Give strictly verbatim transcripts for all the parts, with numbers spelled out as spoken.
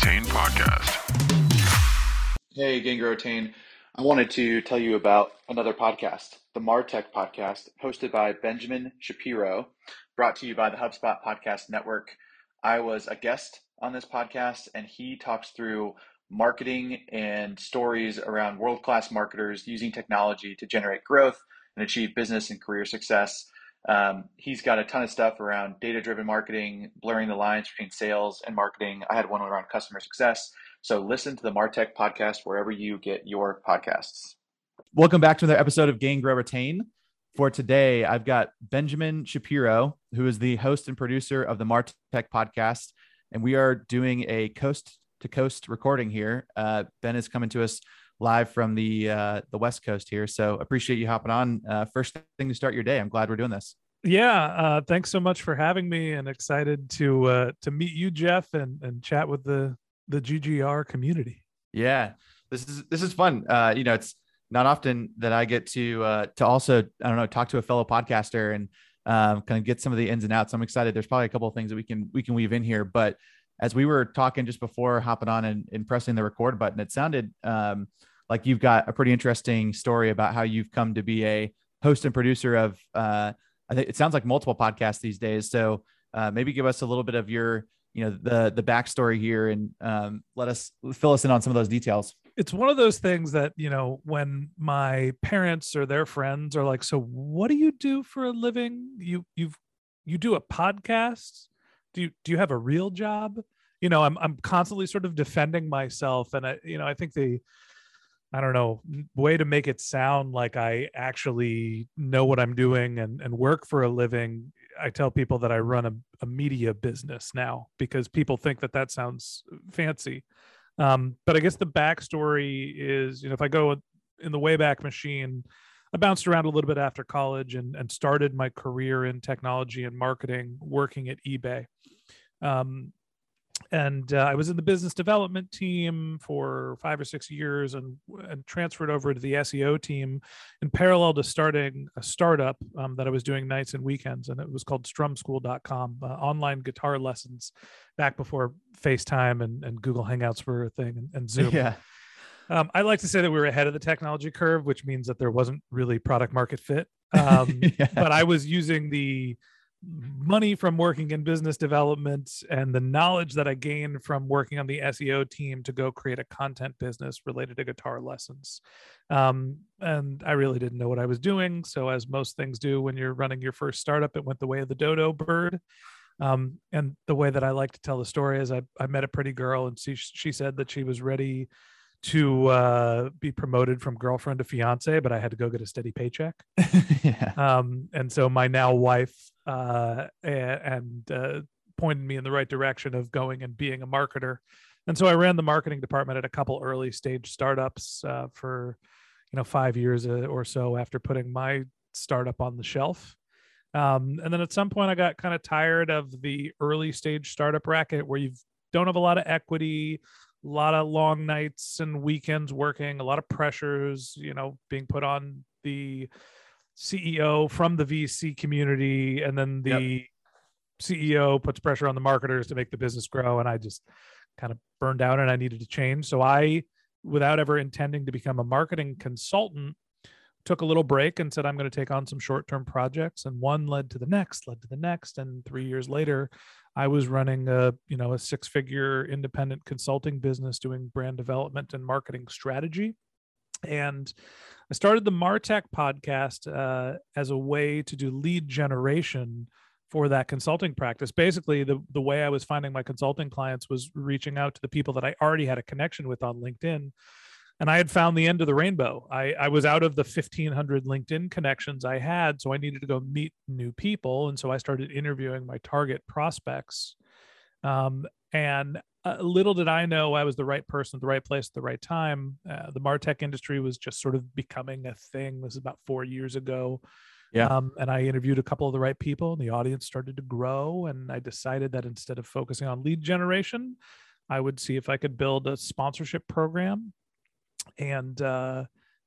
Retain Podcast. Hey, Gain Grow Retain. I wanted to tell you about another podcast, the MarTech Podcast, hosted by Benjamin Shapiro, brought to you by the HubSpot Podcast Network. I was a guest on this podcast, and he talks through marketing and stories around world-class marketers using technology to generate growth and achieve business and career success. Um, he's got a ton of stuff around data-driven marketing, blurring the lines between sales and marketing. I had one around customer success. So listen to the MarTech Podcast wherever you get your podcasts. Welcome back to another episode of Gain, Grow, Retain. For today, I've got Benjamin Shapiro, who is the host and producer of the MarTech Podcast, and we are doing a coast-to-coast recording here. Uh, Ben is coming to us live from the uh, the West Coast here. So appreciate you hopping on. Uh, first thing to start your day. I'm glad we're doing this. Yeah. Uh, thanks so much for having me, and excited to uh, to meet you, Jeff, and and chat with the the G G R community. Yeah, this is this is fun. Uh, you know, it's not often that I get to uh, to also, I don't know, talk to a fellow podcaster and um, kind of get some of the ins and outs. I'm excited. There's probably a couple of things that we can we can weave in here, but as we were talking just before hopping on and, and pressing the record button, it sounded um, like you've got a pretty interesting story about how you've come to be a host and producer of, uh, I think it sounds like multiple podcasts these days. So uh, maybe give us a little bit of your, you know, the the backstory here, and um, let us fill us in on some of those details. It's one of those things that, you know, when my parents or their friends are like, "So what do you do for a living? You you've you do a podcast? Do you, do you have a real job?" You know, I'm, I'm constantly sort of defending myself. And I, you know, I think the, I don't know, way to make it sound like I actually know what I'm doing and, and work for a living. I tell people that I run a, a media business now, because people think that that sounds fancy. Um, but I guess the backstory is, you know, if I go in the Wayback Machine, I bounced around a little bit after college and, and started my career in technology and marketing working at eBay. Um, and uh, I was in the business development team for five or six years and, and transferred over to the S E O team in parallel to starting a startup um, that I was doing nights and weekends. And it was called Strum School dot com, uh, online guitar lessons back before FaceTime and, and Google Hangouts were a thing, and, and Zoom. Yeah. Um, I like to say that we were ahead of the technology curve, which means that there wasn't really product market fit. Um, yeah. But I was using the money from working in business development and the knowledge that I gained from working on the S E O team to go create a content business related to guitar lessons. Um, and I really didn't know what I was doing. So as most things do when you're running your first startup, it went the way of the dodo bird. Um, and the way that I like to tell the story is I, I met a pretty girl, and she, she said that she was ready to uh, be promoted from girlfriend to fiance, but I had to go get a steady paycheck. yeah. um, and so my now wife uh, and uh, pointed me in the right direction of going and being a marketer. And so I ran the marketing department at a couple early stage startups uh, for, you know, five years or so after putting my startup on the shelf. Um, and then at some point I got kind of tired of the early stage startup racket where you don't have a lot of equity, a lot of long nights and weekends working, a lot of pressures, you know, being put on the C E O from the V C community. And then the yep. C E O puts pressure on the marketers to make the business grow. And I just kind of burned out and I needed to change. So I, without ever intending to become a marketing consultant, took a little break and said, I'm going to take on some short-term projects. And one led to the next, led to the next. And three years later, I was running a, you know, a six-figure independent consulting business doing brand development and marketing strategy. And I started the MarTech Podcast uh, as a way to do lead generation for that consulting practice. Basically, the, the way I was finding my consulting clients was reaching out to the people that I already had a connection with on LinkedIn. And I had found the end of the rainbow. I, I was out of the fifteen hundred LinkedIn connections I had, so I needed to go meet new people. And so I started interviewing my target prospects. Um, and uh, little did I know I was the right person at the right place at the right time. Uh, the MarTech industry was just sort of becoming a thing. This is about four years ago. Yeah. Um, and I interviewed a couple of the right people, and the audience started to grow. And I decided that instead of focusing on lead generation, I would see if I could build a sponsorship program. And uh,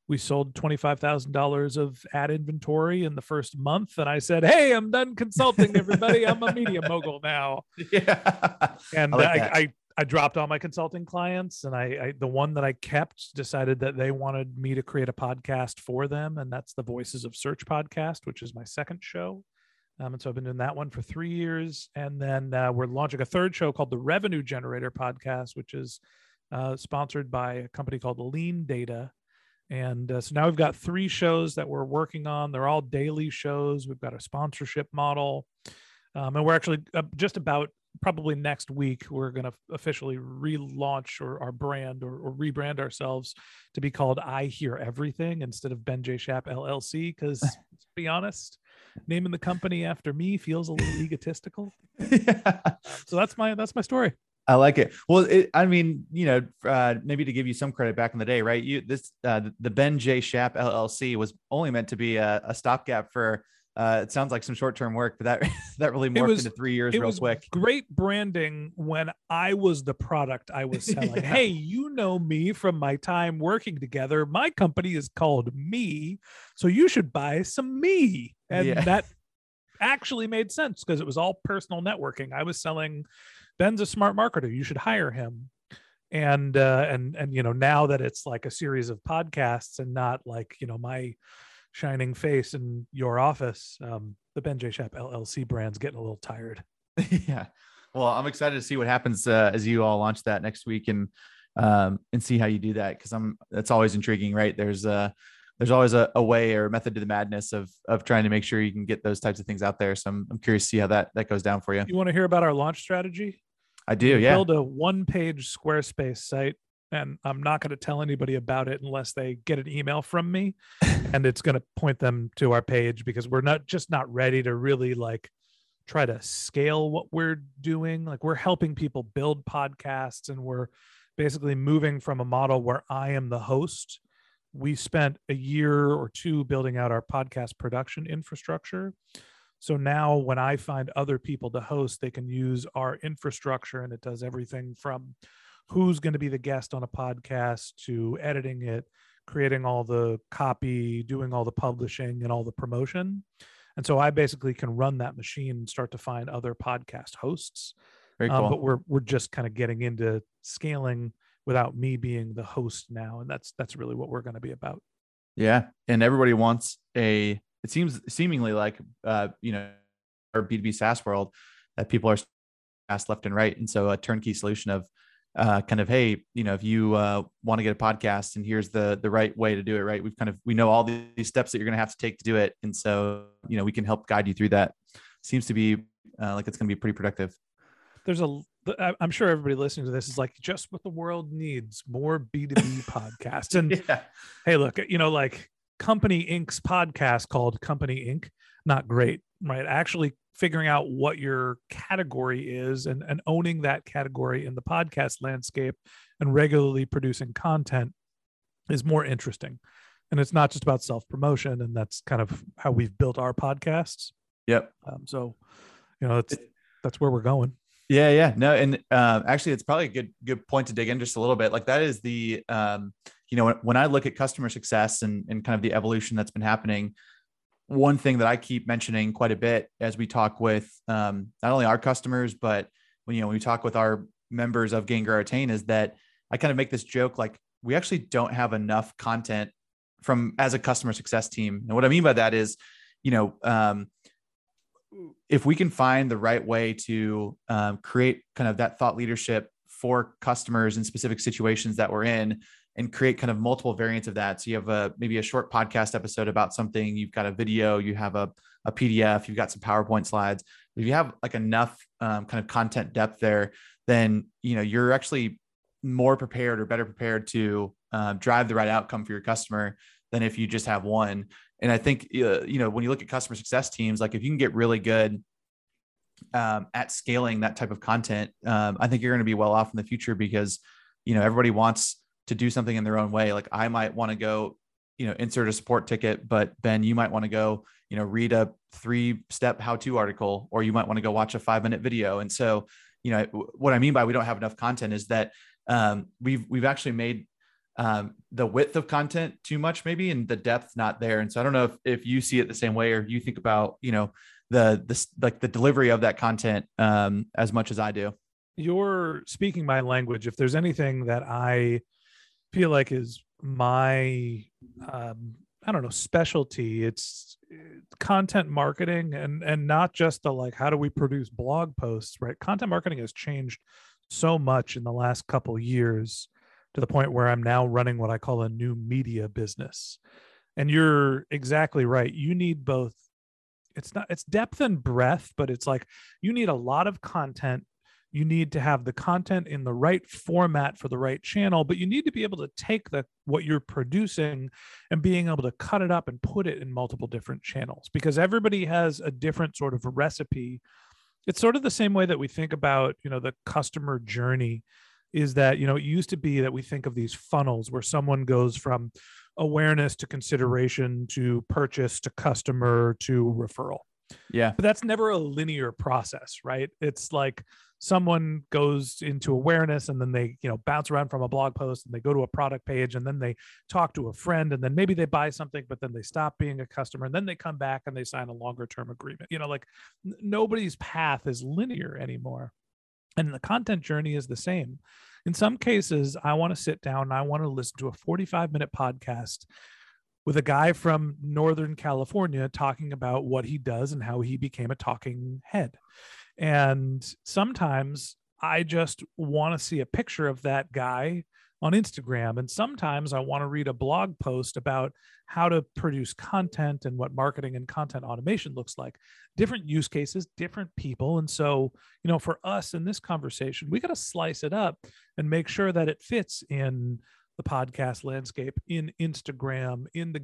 we sold twenty-five thousand dollars of ad inventory in the first month. And I said, hey, I'm done consulting, everybody. I'm a media mogul now. Yeah. And I, like I, I I dropped all my consulting clients, and I, I the one that I kept decided that they wanted me to create a podcast for them, and that's the Voices of Search podcast, which is my second show. Um, and so I've been doing that one for three years. And then uh, we're launching a third show called the Revenue Generator Podcast, which is uh, sponsored by a company called Lean Data. And uh, so now we've got three shows that we're working on. They're all daily shows. We've got a sponsorship model. Um, and we're actually uh, just about probably next week, we're going to officially relaunch or our brand or, or rebrand ourselves to be called I Hear Everything instead of Ben J. Shap L L C, because to be honest, naming the company after me feels a little egotistical. Yeah. So that's my, that's my story. I like it. Well, it, I mean, you know, uh, maybe to give you some credit back in the day, right? You, this, uh, the Ben J. Shap L L C was only meant to be a, a stopgap for, uh, it sounds like some short-term work, but that, that really morphed was, into three years real quick. Great branding when I was the product I was selling. Yeah. Hey, you know me from my time working together. My company is called Me, so you should buy some me. And yeah. That actually made sense because it was all personal networking. I was selling, Ben's a smart marketer, you should hire him. And, uh, and, and, you know, now that it's like a series of podcasts and not like, you know, my shining face in your office, um, the Ben J. Shap L L C brand's getting a little tired. Yeah. Well, I'm excited to see what happens uh, as you all launch that next week and, um, and see how you do that. Cause I'm, that's always intriguing, right? There's a, uh, there's always a, a way or a method to the madness of, of trying to make sure you can get those types of things out there. So I'm, I'm curious to see how that, that goes down for you. You want to hear about our launch strategy? I do. We yeah. Build a one page Squarespace site. And I'm not going to tell anybody about it unless they get an email from me, and it's going to point them to our page because we're not just not ready to really like try to scale what we're doing. Like we're helping people build podcasts, and we're basically moving from a model where I am the host. We spent a year or two building out our podcast production infrastructure. So now when I find other people to host, they can use our infrastructure, and it does everything from who's going to be the guest on a podcast to editing it, creating all the copy, doing all the publishing and all the promotion. And so I basically can run that machine and start to find other podcast hosts. Very cool. Um, but we're, we're just kind of getting into scaling without me being the host now. And that's, that's really what we're going to be about. Yeah. And everybody wants a, it seems seemingly like, uh, you know, our B two B SaaS world that people are asked left and right. And so a turnkey solution of, Uh, kind of, hey, you know, if you uh, want to get a podcast, and here's the the right way to do it, right? We've kind of, we know all these steps that you're going to have to take to do it. And so, you know, we can help guide you through that. Seems to be uh, like it's going to be pretty productive. There's a, I'm sure everybody listening to this is like, just what the world needs, more B two B podcasts. And yeah. Hey, look, you know, like Company Incorporated's podcast called Company Incorporated, not great, right? Actually figuring out what your category is and, and owning that category in the podcast landscape and regularly producing content is more interesting. And it's not just about self-promotion, and that's kind of how we've built our podcasts. Yep. Um, so, you know, that's, that's where we're going. Yeah. Yeah. No. And uh, actually it's probably a good, good point to dig in just a little bit. Like that is the, um, you know, when, when I look at customer success and, and kind of the evolution that's been happening, one thing that I keep mentioning quite a bit as we talk with um, not only our customers, but when, you know, when we talk with our members of Gain Grow Retain is that I kind of make this joke, like we actually don't have enough content from as a customer success team. And what I mean by that is, you know, um, if we can find the right way to um, create kind of that thought leadership for customers in specific situations that we're in, and create kind of multiple variants of that. So you have a, maybe a short podcast episode about something, you've got a video, you have a, a P D F, you've got some PowerPoint slides. If you have like enough um, kind of content depth there, then, you know, you're actually more prepared or better prepared to uh, drive the right outcome for your customer than if you just have one. And I think, uh, you know, when you look at customer success teams, like if you can get really good um, at scaling that type of content, um, I think you're going to be well off in the future because, you know, everybody wants to do something in their own way. Like I might want to go, you know, insert a support ticket, but Ben, you might want to go, you know, read a three step how-to article, or you might want to go watch a five minute video. And so, you know, what I mean by we don't have enough content is that um, we've, we've actually made um, the width of content too much maybe, and the depth not there. And so I don't know if, if you see it the same way, or you think about, you know, the, the, like the delivery of that content um, as much as I do. you're speaking my language. If there's anything that I feel like is my, um, I don't know, specialty, it's content marketing, and and not just the, like, how do we produce blog posts, right? Content marketing has changed so much in the last couple of years to the point where I'm now running what I call a new media business. And you're exactly right. You need both. It's not, it's depth and breadth, but it's like, you need a lot of content. You need to have the content in the right format for the right channel, but you need to be able to take the what you're producing and being able to cut it up and put it in multiple different channels, because everybody has a different sort of recipe. It's sort of the same way that we think about, you know, the customer journey is that, you know, it used to be that we think of these funnels where someone goes from awareness to consideration to purchase to customer to referral. Yeah. But that's never a linear process, right? It's like someone goes into awareness and then they, you know, bounce around from a blog post and they go to a product page and then they talk to a friend and then maybe they buy something, but then they stop being a customer and then they come back and they sign a longer term agreement. You know, like n- nobody's path is linear anymore. And the content journey is the same. In some cases, I want to sit down and I want to listen to a forty-five minute podcast with a guy from Northern California talking about what he does and how he became a talking head. And sometimes I just want to see a picture of that guy on Instagram. And sometimes I want to read a blog post about how to produce content and what marketing and content automation looks like. Different use cases, different people. And so, you know, for us in this conversation, we got to slice it up and make sure that it fits in the podcast landscape, in Instagram, in the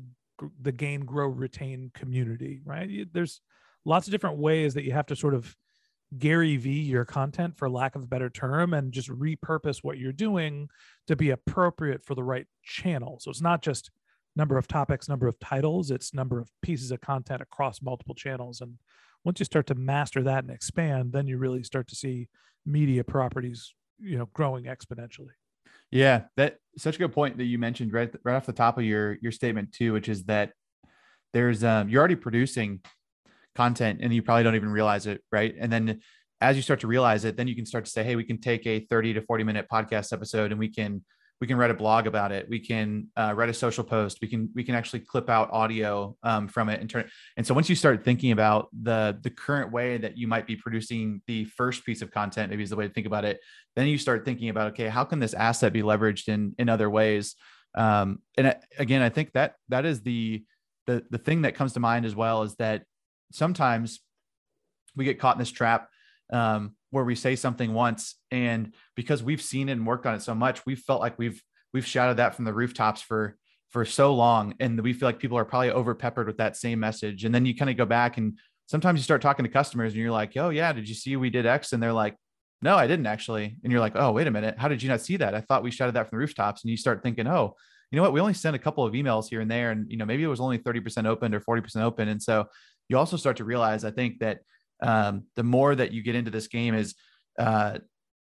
the Gain, Grow, Retain community, right? There's lots of different ways that you have to sort of Gary V your content, for lack of a better term, and just repurpose what you're doing to be appropriate for the right channel. So it's not just number of topics, number of titles, it's number of pieces of content across multiple channels. And once you start to master that and expand, then you really start to see media properties, you know, growing exponentially. Yeah, that such a good point that you mentioned right, right off the top of your, your statement too, which is that there's, um, you're already producing content and you probably don't even realize it, right? And then as you start to realize it, then you can start to say, hey, we can take a thirty to forty minute podcast episode and we can we can write a blog about it. We can uh, write a social post. We can we can actually clip out audio um, from it and turn it. And so once you start thinking about the the current way that you might be producing the first piece of content, maybe is the way to think about it. Then you start thinking about, okay, how can this asset be leveraged in in other ways? Um, and I, again, I think that that is the the the thing that comes to mind as well, is that sometimes we get caught in this trap um, where we say something once, and because we've seen it and worked on it so much, we felt like we've we've shouted that from the rooftops for for so long, and we feel like people are probably over peppered with that same message. And then you kind of go back, and sometimes you start talking to customers, and you're like, "Oh yeah, did you see we did X?" And they're like, "No, I didn't actually." And you're like, "Oh wait a minute, how did you not see that? I thought we shouted that from the rooftops." And you start thinking, "Oh, you know what? We only sent a couple of emails here and there, and you know maybe it was only thirty percent opened or forty percent open." And so you also start to realize, I think, that um, the more that you get into this game is uh,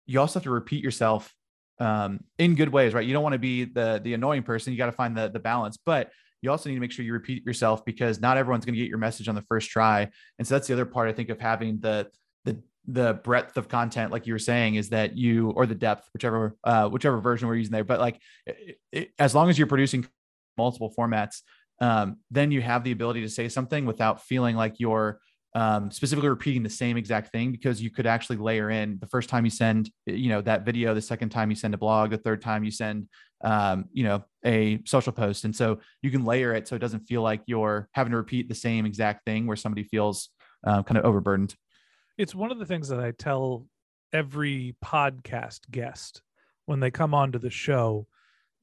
you also have to repeat yourself um, in good ways, right? You don't want to be the the annoying person. You got to find the the balance, but you also need to make sure you repeat yourself, because not everyone's going to get your message on the first try. And so that's the other part, I think, of having the the the breadth of content, like you were saying, is that you, or the depth, whichever uh, whichever version we're using there. But like, it, it, as long as you're producing multiple formats, Um, then you have the ability to say something without feeling like you're um, specifically repeating the same exact thing, because you could actually layer in the first time you send, you know, that video, the second time you send a blog, the third time you send, um, you know, a social post. And so you can layer it so it doesn't feel like you're having to repeat the same exact thing where somebody feels uh, kind of overburdened. It's one of the things that I tell every podcast guest when they come onto the show,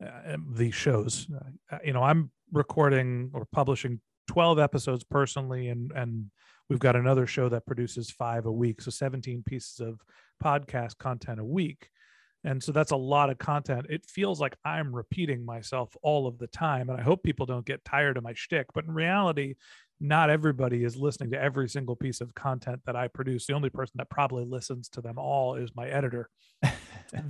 uh, these shows, uh, you know, I'm recording or publishing twelve episodes personally, and and we've got another show that produces five a week, so seventeen pieces of podcast content a week. And so that's a lot of content. It feels like I'm repeating myself all of the time, and I hope people don't get tired of my shtick, but in reality, not everybody is listening to every single piece of content that I produce. The only person that probably listens to them all is my editor.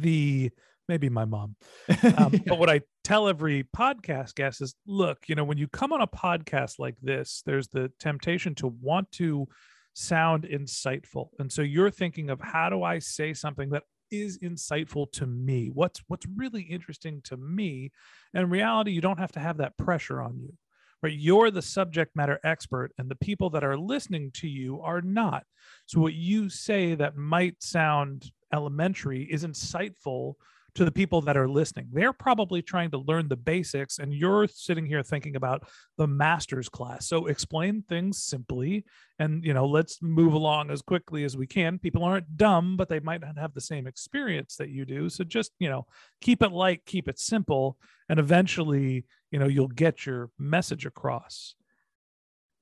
the Maybe my mom. Um, yeah. But what I tell every podcast guest is, look, you know, when you come on a podcast like this, there's the temptation to want to sound insightful. And so you're thinking of, how do I say something that is insightful to me? What's, what's really interesting to me? And in reality, you don't have to have that pressure on you, right? You're the subject matter expert and the people that are listening to you are not. So what you say that might sound elementary is insightful to the people that are listening. They're probably trying to learn the basics and you're sitting here thinking about the master's class. So explain things simply and, you know, let's move along as quickly as we can. People aren't dumb, but they might not have the same experience that you do. So just, you know, keep it light, keep it simple. And eventually, you know, you'll get your message across.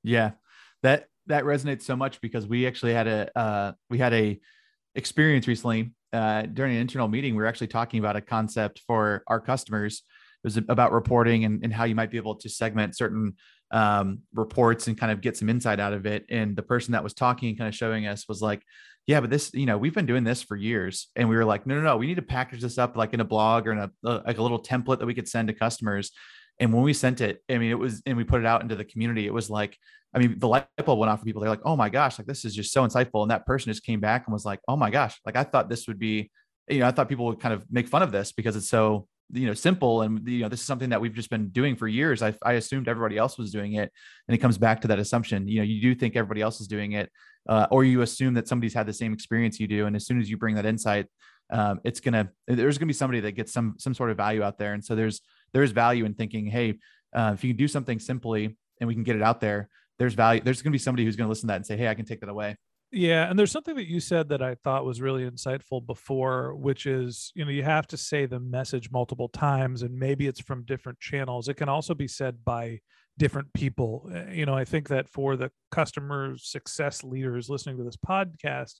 Yeah, that, that resonates so much because we actually had a, uh, we had a experience recently. Uh, during an internal meeting, we were actually talking about a concept for our customers. It was about reporting and, and how you might be able to segment certain um, reports and kind of get some insight out of it. And the person that was talking and kind of showing us was like, yeah, but this, you know, we've been doing this for years. And we were like, no, no, no, we need to package this up like in a blog or in a, like a little template that we could send to customers. And when we sent it, I mean, it was, and we put it out into the community, it was like, I mean, the light bulb went off for people. They're like, oh my gosh, like, this is just so insightful. And that person just came back and was like, oh my gosh, like, I thought this would be, you know, I thought people would kind of make fun of this because it's so, you know, simple. And, you know, this is something that we've just been doing for years. I, I assumed everybody else was doing it. And it comes back to that assumption, you know, you do think everybody else is doing it, uh, or you assume that somebody's had the same experience you do. And as soon as you bring that insight, um, it's going to, there's going to be somebody that gets some, some sort of value out there. And so there's, there's value in thinking, hey, uh, if you can do something simply and we can get it out there, there's value. There's going to be somebody who's going to listen to that and say, hey, I can take that away. Yeah. And there's something that you said that I thought was really insightful before, which is, you know, you have to say the message multiple times and maybe it's from different channels. It can also be said by different people. You know, I think that for the customer success leaders listening to this podcast,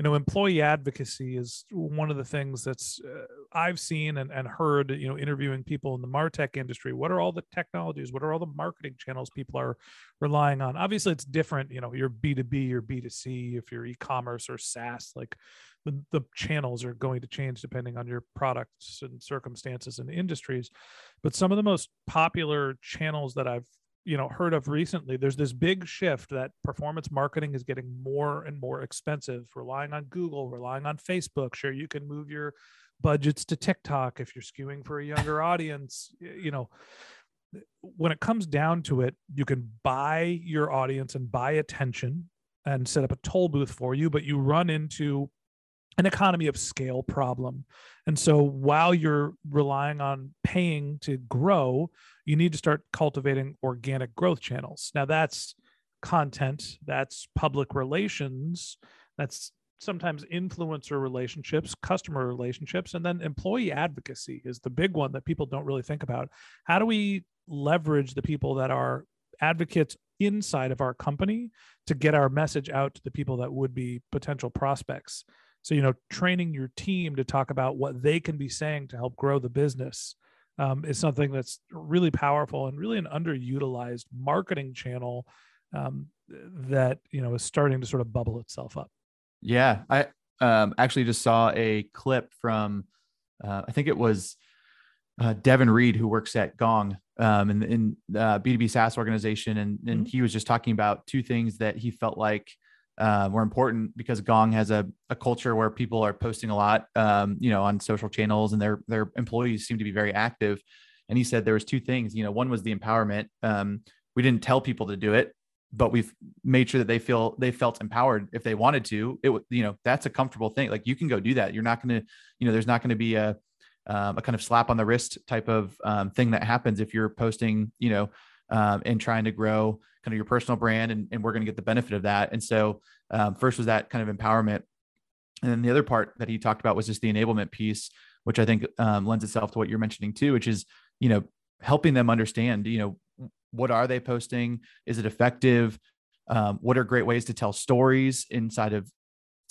you know, employee advocacy is one of the things that's uh, I've seen and, and heard, you know, interviewing people in the MarTech industry. What are all the technologies? What are all the marketing channels people are relying on? Obviously, it's different, you know, your B two B, your B two C, if you're e-commerce or SaaS, like the, the channels are going to change depending on your products and circumstances and industries. But some of the most popular channels that I've you know, heard of recently, there's this big shift that performance marketing is getting more and more expensive, relying on Google, relying on Facebook. Sure, you can move your budgets to TikTok if you're skewing for a younger audience. You know, when it comes down to it, you can buy your audience and buy attention and set up a toll booth for you, but you run into an economy of scale problem. And so while you're relying on paying to grow, you need to start cultivating organic growth channels. Now that's content, that's public relations, that's sometimes influencer relationships, customer relationships, and then employee advocacy is the big one that people don't really think about. How do we leverage the people that are advocates inside of our company to get our message out to the people that would be potential prospects? So, you know, training your team to talk about what they can be saying to help grow the business um, is something that's really powerful and really an underutilized marketing channel um, that, you know, is starting to sort of bubble itself up. Yeah. I um, actually just saw a clip from, uh, I think it was uh, Devin Reed, who works at Gong um, in, in uh, B two B SaaS organization. And, and mm-hmm. he was just talking about two things that he felt like Uh, were important because Gong has a, a culture where people are posting a lot, um, you know, on social channels, and their their employees seem to be very active. And he said there was two things. You know, one was the empowerment. Um, we didn't tell people to do it, but we've made sure that they feel they felt empowered if they wanted to. It you know that's a comfortable thing. Like you can go do that. You're not going to you know there's not going to be a um, a kind of slap on the wrist type of um, thing that happens if you're posting you know. Um, and trying to grow kind of your personal brand. And, and we're going to get the benefit of that. And so um, first was that kind of empowerment. And then the other part that he talked about was just the enablement piece, which I think um, lends itself to what you're mentioning too, which is, you know, helping them understand, you know, what are they posting? Is it effective? Um, what are great ways to tell stories inside of,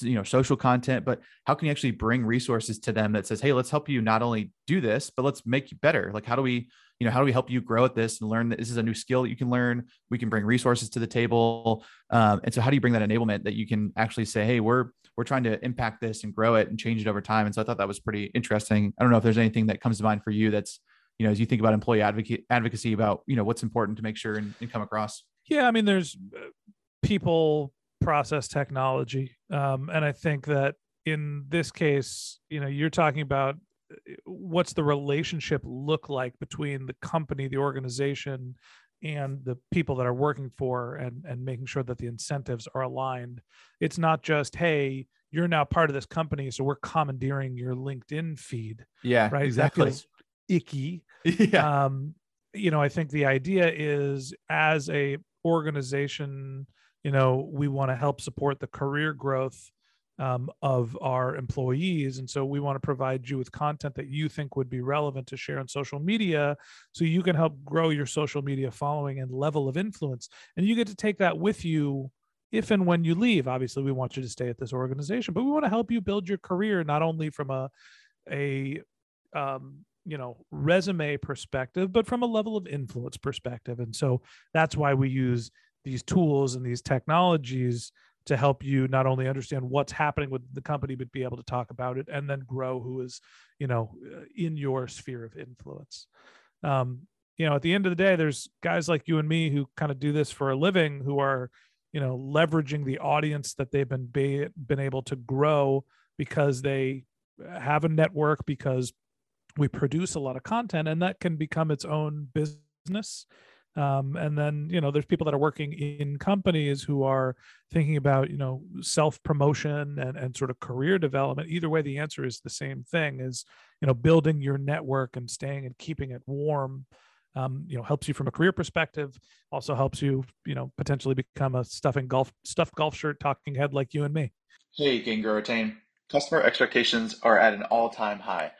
you know, social content, but how can you actually bring resources to them that says, hey, let's help you not only do this, but let's make you better. Like, how do we, you know, how do we help you grow at this and learn that this is a new skill that you can learn? We can bring resources to the table. Um, and so how do you bring that enablement that you can actually say, hey, we're, we're trying to impact this and grow it and change it over time. And so I thought that was pretty interesting. I don't know if there's anything that comes to mind for you that's, you know, as you think about employee advocate advocacy about, you know, what's important to make sure and, and come across. Yeah. I mean, there's people, process, technology. Um, and I think that, in this case, you know, you're talking about what's the relationship look like between the company, the organization, and the people that are working for, and, and making sure that the incentives are aligned. It's not just, hey, you're now part of this company, so we're commandeering your LinkedIn feed. Yeah, right. Exactly. That feels icky. Yeah. Um, you know, I think the idea is, as a organization, you know, we want to help support the career growth um, of our employees. And so we want to provide you with content that you think would be relevant to share on social media, so you can help grow your social media following and level of influence. And you get to take that with you if and when you leave. Obviously, we want you to stay at this organization, but we want to help you build your career, not only from a, a um, you know, resume perspective, but from a level of influence perspective. And so that's why we use these tools and these technologies to help you not only understand what's happening with the company, but be able to talk about it and then grow who is, you know, in your sphere of influence. Um, you know, at the end of the day, there's guys like you and me who kind of do this for a living, who are, you know, leveraging the audience that they've been be, been able to grow because they have a network, because we produce a lot of content, and that can become its own business. Um, and then, you know, there's people that are working in companies who are thinking about, you know, self-promotion and, and sort of career development. Either way, the answer is the same thing, is, you know, building your network and staying and keeping it warm, um, you know, helps you from a career perspective, also helps you, you know, potentially become a stuffing golf, stuffed golf shirt talking head like you and me. Hey, Gain Grow Retain. Customer expectations are at an all-time high.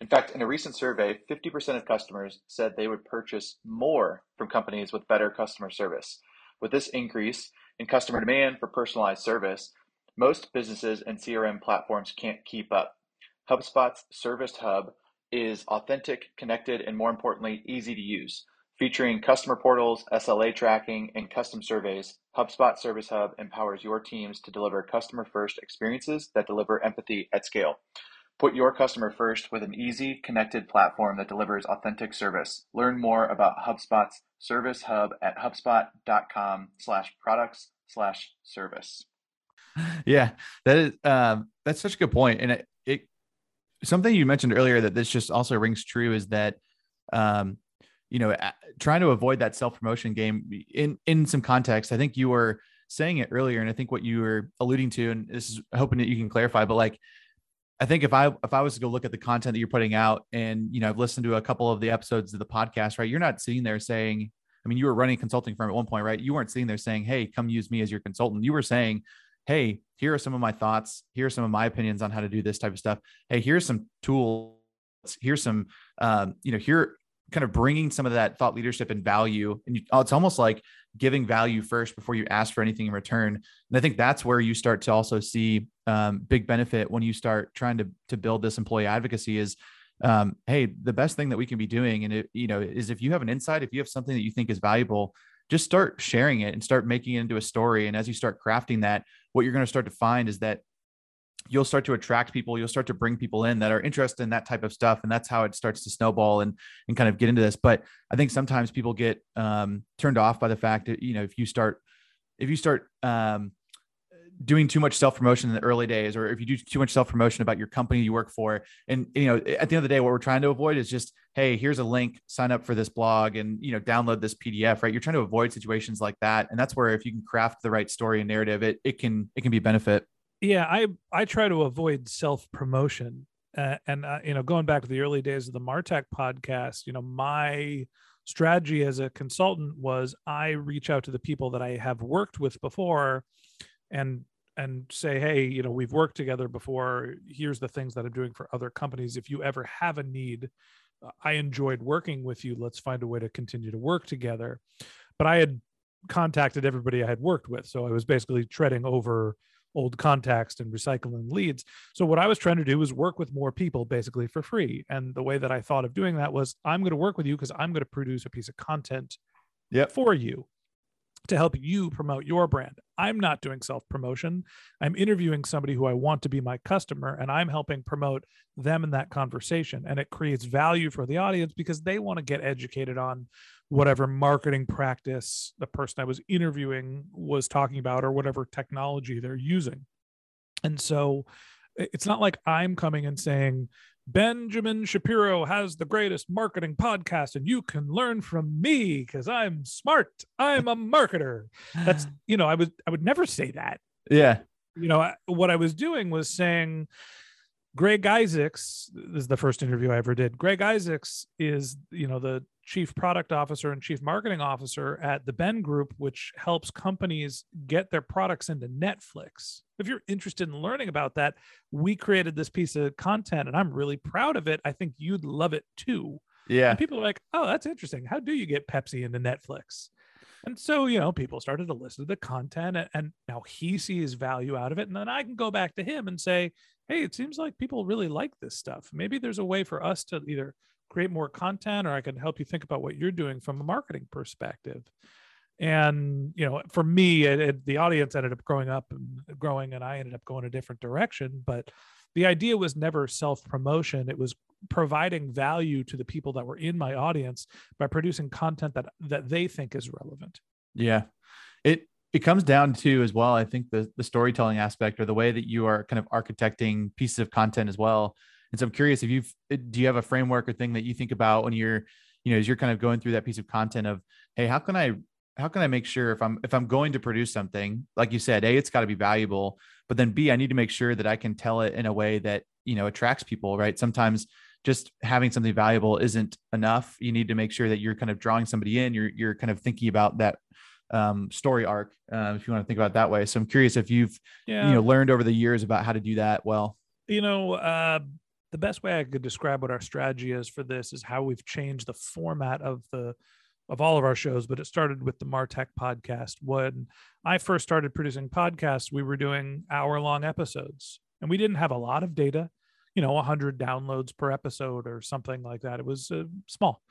In fact, in a recent survey, fifty percent of customers said they would purchase more from companies with better customer service. With this increase in customer demand for personalized service, most businesses and C R M platforms can't keep up. HubSpot's Service Hub is authentic, connected, and more importantly, easy to use. Featuring customer portals, S L A tracking, and custom surveys, HubSpot Service Hub empowers your teams to deliver customer-first experiences that deliver empathy at scale. Put your customer first with an easy, connected platform that delivers authentic service. Learn more about HubSpot's Service Hub at HubSpot.com slash products slash service. Yeah, that is, um, that's such a good point. And it, it something you mentioned earlier that this just also rings true is that, um, you know, trying to avoid that self-promotion game in, in some context. I think you were saying it earlier, and I think what you were alluding to, and this is hoping that you can clarify, but like, I think if I if I was to go look at the content that you're putting out, and, you know, I've listened to a couple of the episodes of the podcast, right? You're not sitting there saying, I mean, you were running a consulting firm at one point, right? You weren't sitting there saying, hey, come use me as your consultant. You were saying, hey, here are some of my thoughts. Here are some of my opinions on how to do this type of stuff. Hey, here's some tools. Here's some, um, you know, here kind of bringing some of that thought leadership and value. And you, it's almost like giving value first before you ask for anything in return. And I think that's where you start to also see um, big benefit when you start trying to, to build this employee advocacy is, um, hey, the best thing that we can be doing. And it, you know, is if you have an insight, if you have something that you think is valuable, just start sharing it and start making it into a story. And as you start crafting that, what you're going to start to find is that you'll start to attract people, you'll start to bring people in that are interested in that type of stuff. And that's how it starts to snowball and, and kind of get into this. But I think sometimes people get um, turned off by the fact that, you know, if you start, if you start um, doing too much self-promotion in the early days, or if you do too much self-promotion about your company you work for, and, you know, at the end of the day, what we're trying to avoid is just, hey, here's a link, sign up for this blog and, you know, download this P D F, right? You're trying to avoid situations like that. And that's where, if you can craft the right story and narrative, it, it can, it can be a benefit. Yeah, I, I try to avoid self-promotion. Uh, and, uh, you know, going back to the early days of the MarTech podcast, you know, my strategy as a consultant was I reach out to the people that I have worked with before and and say, hey, you know, we've worked together before. Here's the things that I'm doing for other companies. If you ever have a need, I enjoyed working with you. Let's find a way to continue to work together. But I had contacted everybody I had worked with. So I was basically treading over old contacts and recycling leads. So what I was trying to do was work with more people basically for free. And the way that I thought of doing that was, I'm going to work with you because I'm going to produce a piece of content yep. for you to help you promote your brand. I'm not doing self-promotion. I'm interviewing somebody who I want to be my customer, and I'm helping promote them in that conversation. And it creates value for the audience because they want to get educated on whatever marketing practice the person I was interviewing was talking about, or whatever technology they're using. And so It's not like I'm coming and saying, Benjamin Shapiro has the greatest marketing podcast and you can learn from me because I'm smart. I'm a marketer. That's, you know, I was, I would never say that. Yeah. You know, I, what I was doing was saying, Greg Isaacs, this is the first interview I ever did. Greg Isaacs is, you know, the chief product officer and chief marketing officer at the Ben Group, which helps companies get their products into Netflix. If you're interested in learning about that, we created this piece of content and I'm really proud of it. I think you'd love it too. Yeah. And people are like, oh, that's interesting. How do you get Pepsi into Netflix? And so, you know, people started to listen to the content and, and now he sees value out of it. And then I can go back to him and say, hey, it seems like people really like this stuff. Maybe there's a way for us to either create more content or I can help you think about what you're doing from a marketing perspective. And, you know, for me, it, it, the audience ended up growing up and growing and I ended up going a different direction. But the idea was never self-promotion. It was providing value to the people that were in my audience by producing content that that they think is relevant. Yeah. It it comes down to as well, I think the the storytelling aspect or the way that you are kind of architecting pieces of content as well. And so I'm curious if you've, do you have a framework or thing that you think about when you're, you know, as you're kind of going through that piece of content of, hey, how can I, how can I make sure if I'm, if I'm going to produce something, like you said, A, it's got to be valuable, but then B, I need to make sure that I can tell it in a way that, you know, attracts people, right? Sometimes just having something valuable isn't enough. You need to make sure that you're kind of drawing somebody in, you're, you're kind of thinking about that um, story arc, uh, if you want to think about it that way. So I'm curious if you've, yeah. you know, learned over the years about how to do that well. You know, uh, the best way I could describe what our strategy is for this is how we've changed the format of the, of all of our shows, but it started with the MarTech Podcast. When I first started producing podcasts, we were doing hour-long episodes and we didn't have a lot of data, you know, one hundred downloads per episode or something like that. It was uh, small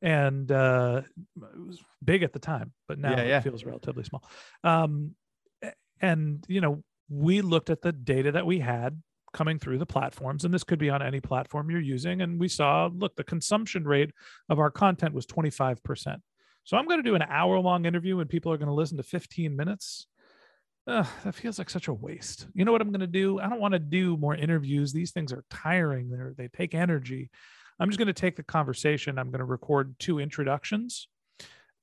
and uh, it was big at the time, but now yeah, yeah. it feels relatively small. Um, and, you know, we looked at the data that we had coming through the platforms, and this could be on any platform you're using. And we saw, look, the consumption rate of our content was twenty-five percent. So I'm going to do an hour long interview and people are going to listen to fifteen minutes. Ugh, that feels like such a waste. You know what I'm going to do? I don't want to do more interviews. These things are tiring. They're, they take energy. I'm just going to take the conversation. I'm going to record two introductions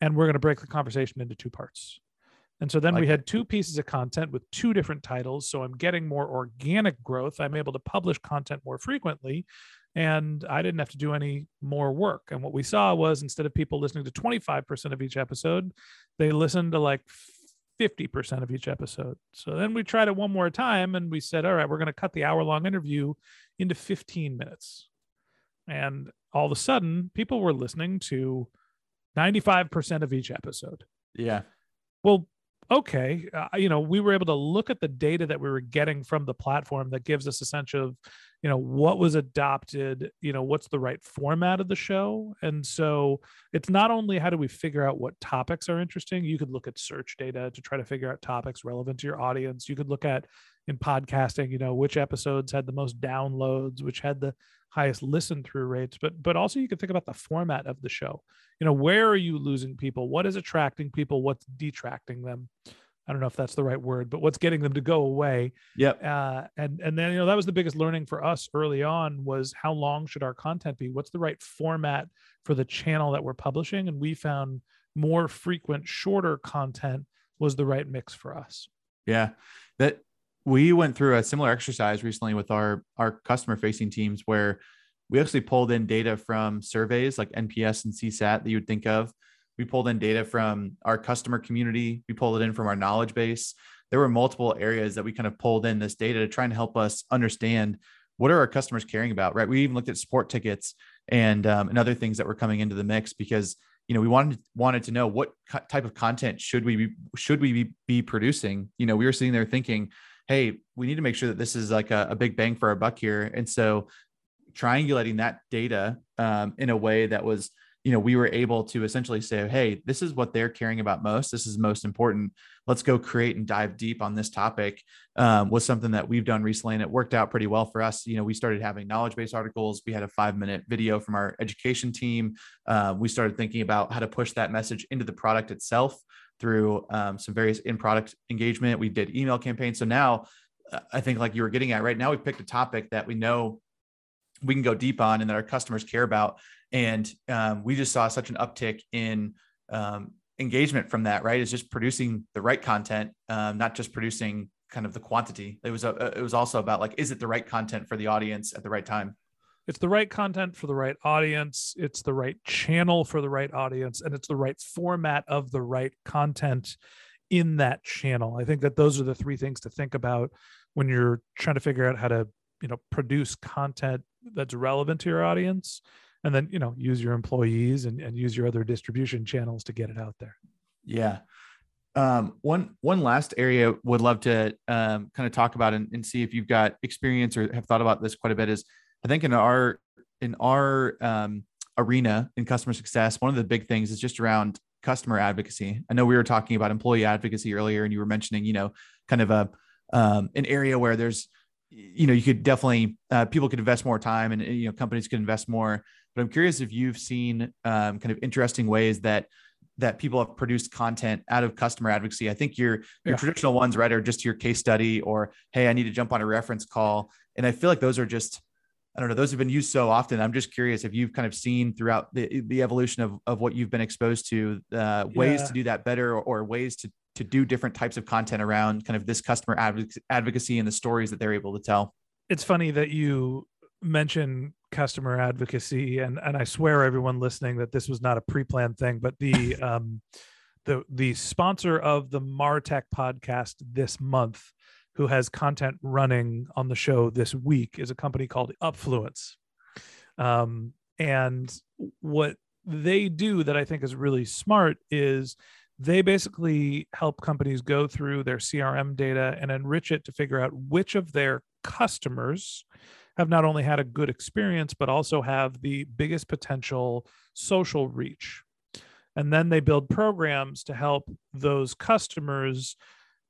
and we're going to break the conversation into two parts. And so then like, we had two pieces of content with two different titles. So I'm getting more organic growth. I'm able to publish content more frequently and I didn't have to do any more work. And what we saw was instead of people listening to twenty-five percent of each episode, they listened to like fifty percent of each episode. So then we tried it one more time and we said, all right, we're going to cut the hour long interview into fifteen minutes. And all of a sudden people were listening to ninety-five percent of each episode. Yeah. Well, okay, uh, you know, we were able to look at the data that we were getting from the platform that gives us a sense of, you know, what was adopted, you know, what's the right format of the show. And so it's not only how do we figure out what topics are interesting, you could look at search data to try to figure out topics relevant to your audience. You could look at in podcasting, you know, which episodes had the most downloads, which had the highest listen through rates, but, but also you can think about the format of the show. You know, where are you losing people? What is attracting people? What's detracting them? I don't know if that's the right word, but what's getting them to go away. Yep. Uh, and, and then, you know, that was the biggest learning for us early on was how long should our content be? What's the right format for the channel that we're publishing? And we found more frequent, shorter content was the right mix for us. Yeah. That, we went through a similar exercise recently with our, our customer facing teams where we actually pulled in data from surveys like N P S and C SAT that you would think of. We pulled in data from our customer community. We pulled it in from our knowledge base. There were multiple areas that we kind of pulled in this data to try and help us understand what are our customers caring about, right? We even looked at support tickets and, um, and other things that were coming into the mix because, you know, we wanted, wanted to know what co- type of content should we be, should we be, be producing? You know, we were sitting there thinking, hey, we need to make sure that this is like a, a big bang for our buck here. And so triangulating that data um, in a way that was, you know, we were able to essentially say, hey, this is what they're caring about most. This is most important. Let's go create and dive deep on this topic um, was something that we've done recently. And it worked out pretty well for us. You know, we started having knowledge-based articles. We had a five-minute video from our education team. Uh, we started thinking about how to push that message into the product itself through um, some various in-product engagement. We did email campaigns. So now I think like you were getting at right now, we've picked a topic that we know we can go deep on and that our customers care about. And um, we just saw such an uptick in um, engagement from that, right? It's just producing the right content, um, not just producing kind of the quantity. It was, a, it was also about like, is it the right content for the audience at the right time? It's the right content for the right audience. It's the right channel for the right audience. And it's the right format of the right content in that channel. I think that those are the three things to think about when you're trying to figure out how to, you know, produce content that's relevant to your audience, and then, you know, use your employees and, and use your other distribution channels to get it out there. Yeah. Um, one, one last area would love to um, kind of talk about and, and see if you've got experience or have thought about this quite a bit is, I think in our, in our um, arena in customer success, one of the big things is just around customer advocacy. I know we were talking about employee advocacy earlier, and you were mentioning, you know, kind of a, um, an area where there's, you know, you could definitely, uh, people could invest more time and, you know, companies could invest more, but I'm curious if you've seen um, kind of interesting ways that, that people have produced content out of customer advocacy. I think your, your yeah. traditional ones, right, are just your case study or, hey, I need to jump on a reference call. And I feel like those are just, I don't know, those have been used so often. I'm just curious if you've kind of seen throughout the, the evolution of, of what you've been exposed to, uh, ways yeah. to do that better, or, or ways to, to do different types of content around kind of this customer advocacy and the stories that they're able to tell. It's funny that you mention customer advocacy, and, and I swear everyone listening that this was not a pre-planned thing, but the, um, the, the sponsor of the MarTech podcast this month, who has content running on the show this week, is a company called Upfluence. Um, and what they do that I think is really smart is they basically help companies go through their C R M data and enrich it to figure out which of their customers have not only had a good experience, but also have the biggest potential social reach. And then they build programs to help those customers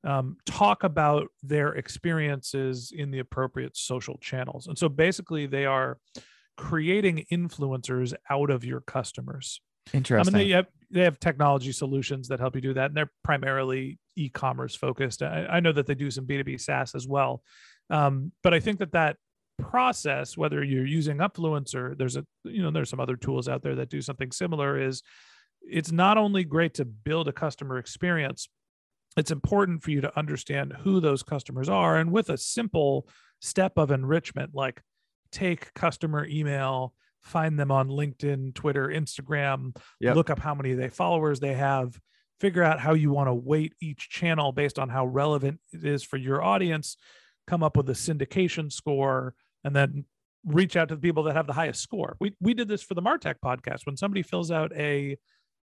Um, talk about their experiences in the appropriate social channels. And so basically they are creating influencers out of your customers. Interesting. I mean, they have, they have technology solutions that help you do that. And they're primarily e-commerce focused. I, I know that they do some B two B SaaS as well. Um, but I think that that process, whether you're using Upfluence or there's a, you know, there's some other tools out there that do something similar, is it's not only great to build a customer experience, it's important for you to understand who those customers are. And with a simple step of enrichment, like take customer email, find them on LinkedIn, Twitter, Instagram, yep. look up how many they followers they have, figure out how you want to weight each channel based on how relevant it is for your audience, come up with a syndication score, and then reach out to the people that have the highest score. We we did this for the MarTech podcast. When somebody fills out a,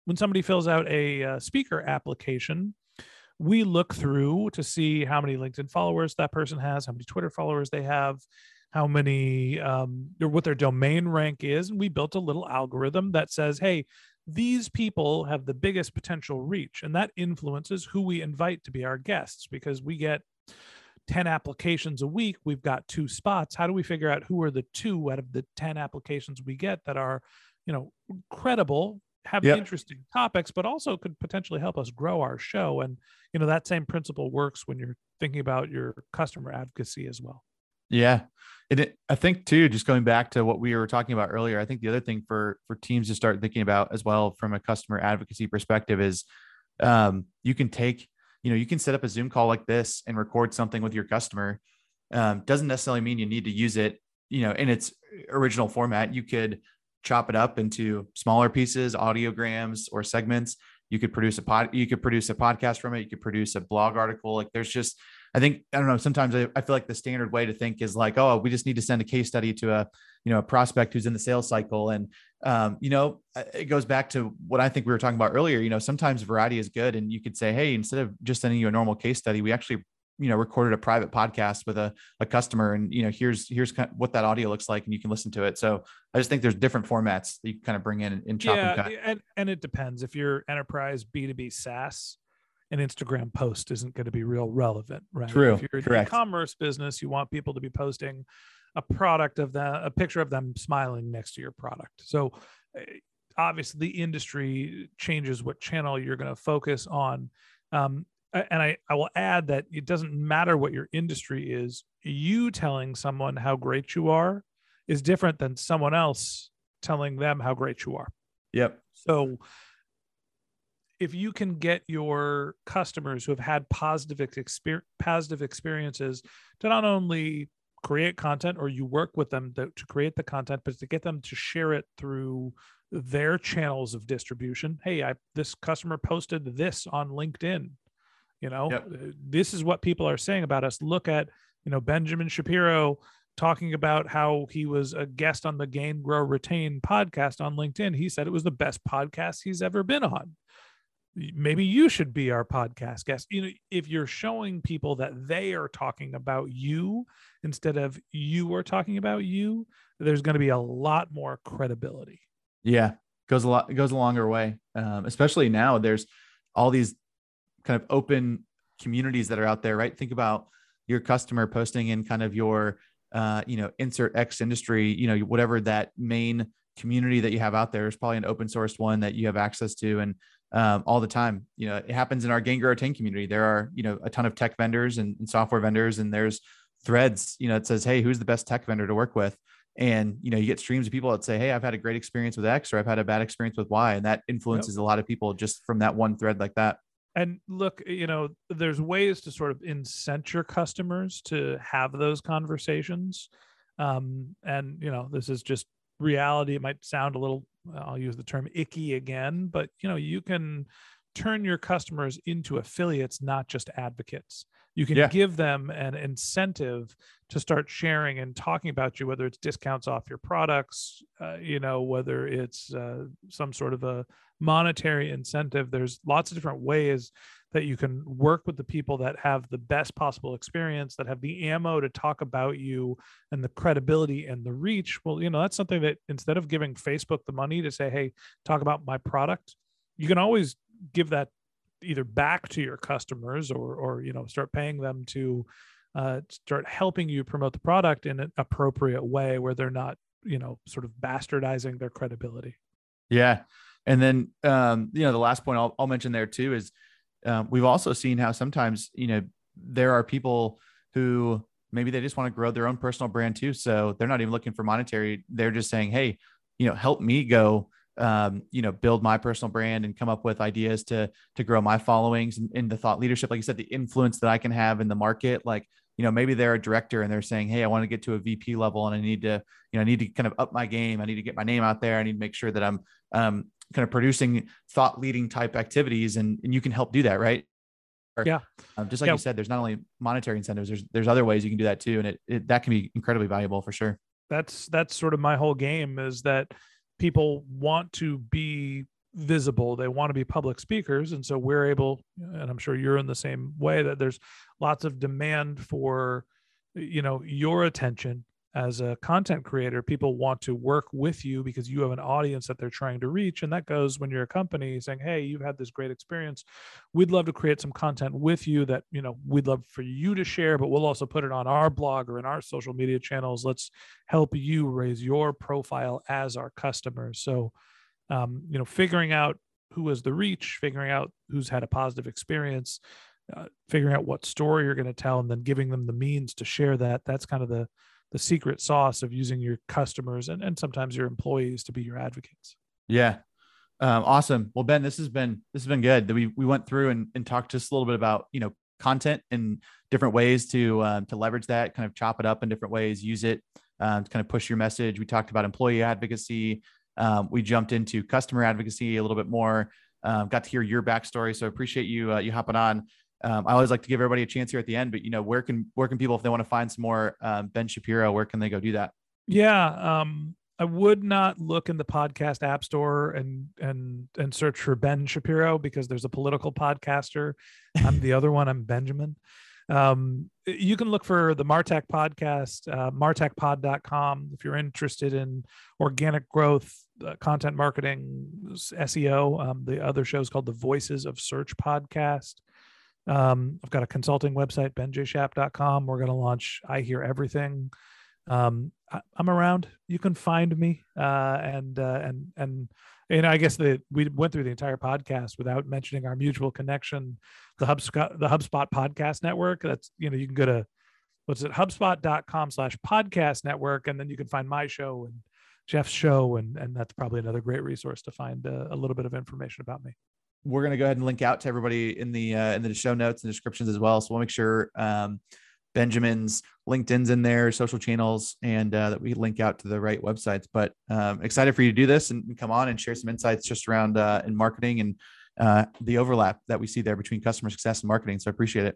when somebody fills out a uh, speaker application, we look through to see how many LinkedIn followers that person has, how many Twitter followers they have, how many, um, or what their domain rank is. And we built a little algorithm that says, hey, these people have the biggest potential reach. And that influences who we invite to be our guests, because we get ten applications a week. We've got two spots. How do we figure out who are the two out of the ten applications we get that are, you know, credible, have yep. interesting topics, but also could potentially help us grow our show. And, you know, that same principle works when you're thinking about your customer advocacy as well. Yeah. And it, I think too, just going back to what we were talking about earlier, I think the other thing for, for teams to start thinking about as well, from a customer advocacy perspective, is um, you can take, you know, you can set up a Zoom call like this and record something with your customer. Um, doesn't necessarily mean you need to use it, you know, in its original format. You could chop it up into smaller pieces, audiograms or segments. You could produce a pod, you could produce a podcast from it. You could produce a blog article. Like there's just, I think, I don't know, sometimes I, I feel like the standard way to think is like, oh, we just need to send a case study to a, you know, a prospect who's in the sales cycle. And, um, you know, it goes back to what I think we were talking about earlier. You know, sometimes variety is good, and you could say, hey, instead of just sending you a normal case study, we actually, you know, recorded a private podcast with a, a customer, and, you know, here's, here's kind of what that audio looks like, and you can listen to it. So I just think there's different formats that you can kind of bring in and, and chop yeah, and cut. And, and it depends. If you're enterprise B two B SaaS, an Instagram post isn't going to be real relevant, right? True. If you're in the commerce business, you want people to be posting a product of that, a picture of them smiling next to your product. So obviously the industry changes what channel you're going to focus on. Um, and I, I will add that it doesn't matter what your industry is, you telling someone how great you are is different than someone else telling them how great you are. Yep. So if you can get your customers who have had positive experience, positive experiences to not only create content, or you work with them to, to create the content, but to get them to share it through their channels of distribution. Hey, I, this customer posted this on LinkedIn. You know, yep. This is what people are saying about us. Look at, you know, Benjamin Shapiro talking about how he was a guest on the Gain Grow Retain podcast on LinkedIn. He said it was the best podcast he's ever been on. Maybe you should be our podcast guest. You know, if you're showing people that they are talking about you instead of you are talking about you, there's going to be a lot more credibility. Yeah, goes a lot. It goes a longer way, um, especially now. There's all these kind of open communities that are out there, right? Think about your customer posting in kind of your, uh, you know, insert X industry, you know, whatever that main community that you have out there is probably an open source one that you have access to. And um, all the time, you know, it happens in our Gain Grow Retain community. There are, you know, a ton of tech vendors and, and software vendors, and there's threads, you know, it says, hey, who's the best tech vendor to work with? And, you know, you get streams of people that say, hey, I've had a great experience with X, or I've had a bad experience with Y. And that influences yep. a lot of people just from that one thread like that. And look, you know, there's ways to sort of incent your customers to have those conversations. Um, and, you know, this is just reality. It might sound a little, I'll use the term icky again, but, you know, you can turn your customers into affiliates, not just advocates. You can yeah. give them an incentive to start sharing and talking about you, whether it's discounts off your products, uh, you know, whether it's uh, some sort of a monetary incentive. There's lots of different ways that you can work with the people that have the best possible experience, that have the ammo to talk about you and the credibility and the reach. Well, you know, that's something that instead of giving Facebook the money to say, hey, talk about my product, you can always give that either back to your customers or, or, you know, start paying them to uh, start helping you promote the product in an appropriate way where they're not, you know, sort of bastardizing their credibility. Yeah. And then, um, you know, the last point I'll, I'll mention there too is um, we've also seen how sometimes, you know, there are people who maybe they just want to grow their own personal brand too. So they're not even looking for monetary. They're just saying, hey, you know, help me go, um, you know, build my personal brand and come up with ideas to, to grow my followings and, and the thought leadership, like you said, the influence that I can have in the market. Like, you know, maybe they're a director and they're saying, hey, I want to get to a V P level and I need to, you know, I need to kind of up my game. I need to get my name out there. I need to make sure that I'm, um, kind of producing thought leading type activities and, and you can help do that. Right. Or, yeah. Um, just like yeah. you said, there's not only monetary incentives, there's, there's other ways you can do that too. And it, it, that can be incredibly valuable for sure. That's, that's sort of my whole game is that people want to be visible. They want to be public speakers. And so we're able, and I'm sure you're in the same way, that there's lots of demand for, you know, your attention. As a content creator, people want to work with you because you have an audience that they're trying to reach. And that goes when you're a company saying, hey, you've had this great experience. We'd love to create some content with you that, you know, we'd love for you to share, but we'll also put it on our blog or in our social media channels. Let's help you raise your profile as our customers. So, um, you know, figuring out who has the reach, figuring out who's had a positive experience, uh, figuring out what story you're going to tell, and then giving them the means to share that. That's kind of the the secret sauce of using your customers and, and sometimes your employees to be your advocates. Yeah. Um, awesome. Well, Ben, this has been, this has been good that we, we went through and, and talked just a little bit about, you know, content and different ways to, um, to leverage that, kind of chop it up in different ways, use it, um, to kind of push your message. We talked about employee advocacy. Um, we jumped into customer advocacy a little bit more, um, got to hear your backstory. So appreciate you, uh, you hopping on. Um, I always like to give everybody a chance here at the end, but you know, where can, where can people, if they want to find some more um, Ben Shapiro, where can they go do that? Yeah. Um, I would not look in the podcast app store and, and, and search for Ben Shapiro because there's a political podcaster. I'm the other one. I'm Benjamin. Um, you can look for the MarTech podcast, uh, martech pod dot com. If you're interested in organic growth, uh, content marketing, S E O, um, the other show is called the Voices of Search podcast. Um, I've got a consulting website, ben j shap dot com. We're going to launch I Hear Everything. um, I, I'm around. You can find me. Uh, and, uh, and, and, and I guess that we went through the entire podcast without mentioning our mutual connection, the HubSpot, the HubSpot Podcast Network. That's, you know, you can go to, what's it, HubSpot.com slash podcast network. And then you can find my show and Jeff's show. And, and that's probably another great resource to find a, a little bit of information about me. We're going to go ahead and link out to everybody in the, uh, in the show notes and descriptions as well. So we'll make sure um, Benjamin's LinkedIn's in there, social channels, and uh, that we link out to the right websites, but um, excited for you to do this and come on and share some insights just around uh, in marketing and uh, the overlap that we see there between customer success and marketing. So I appreciate it.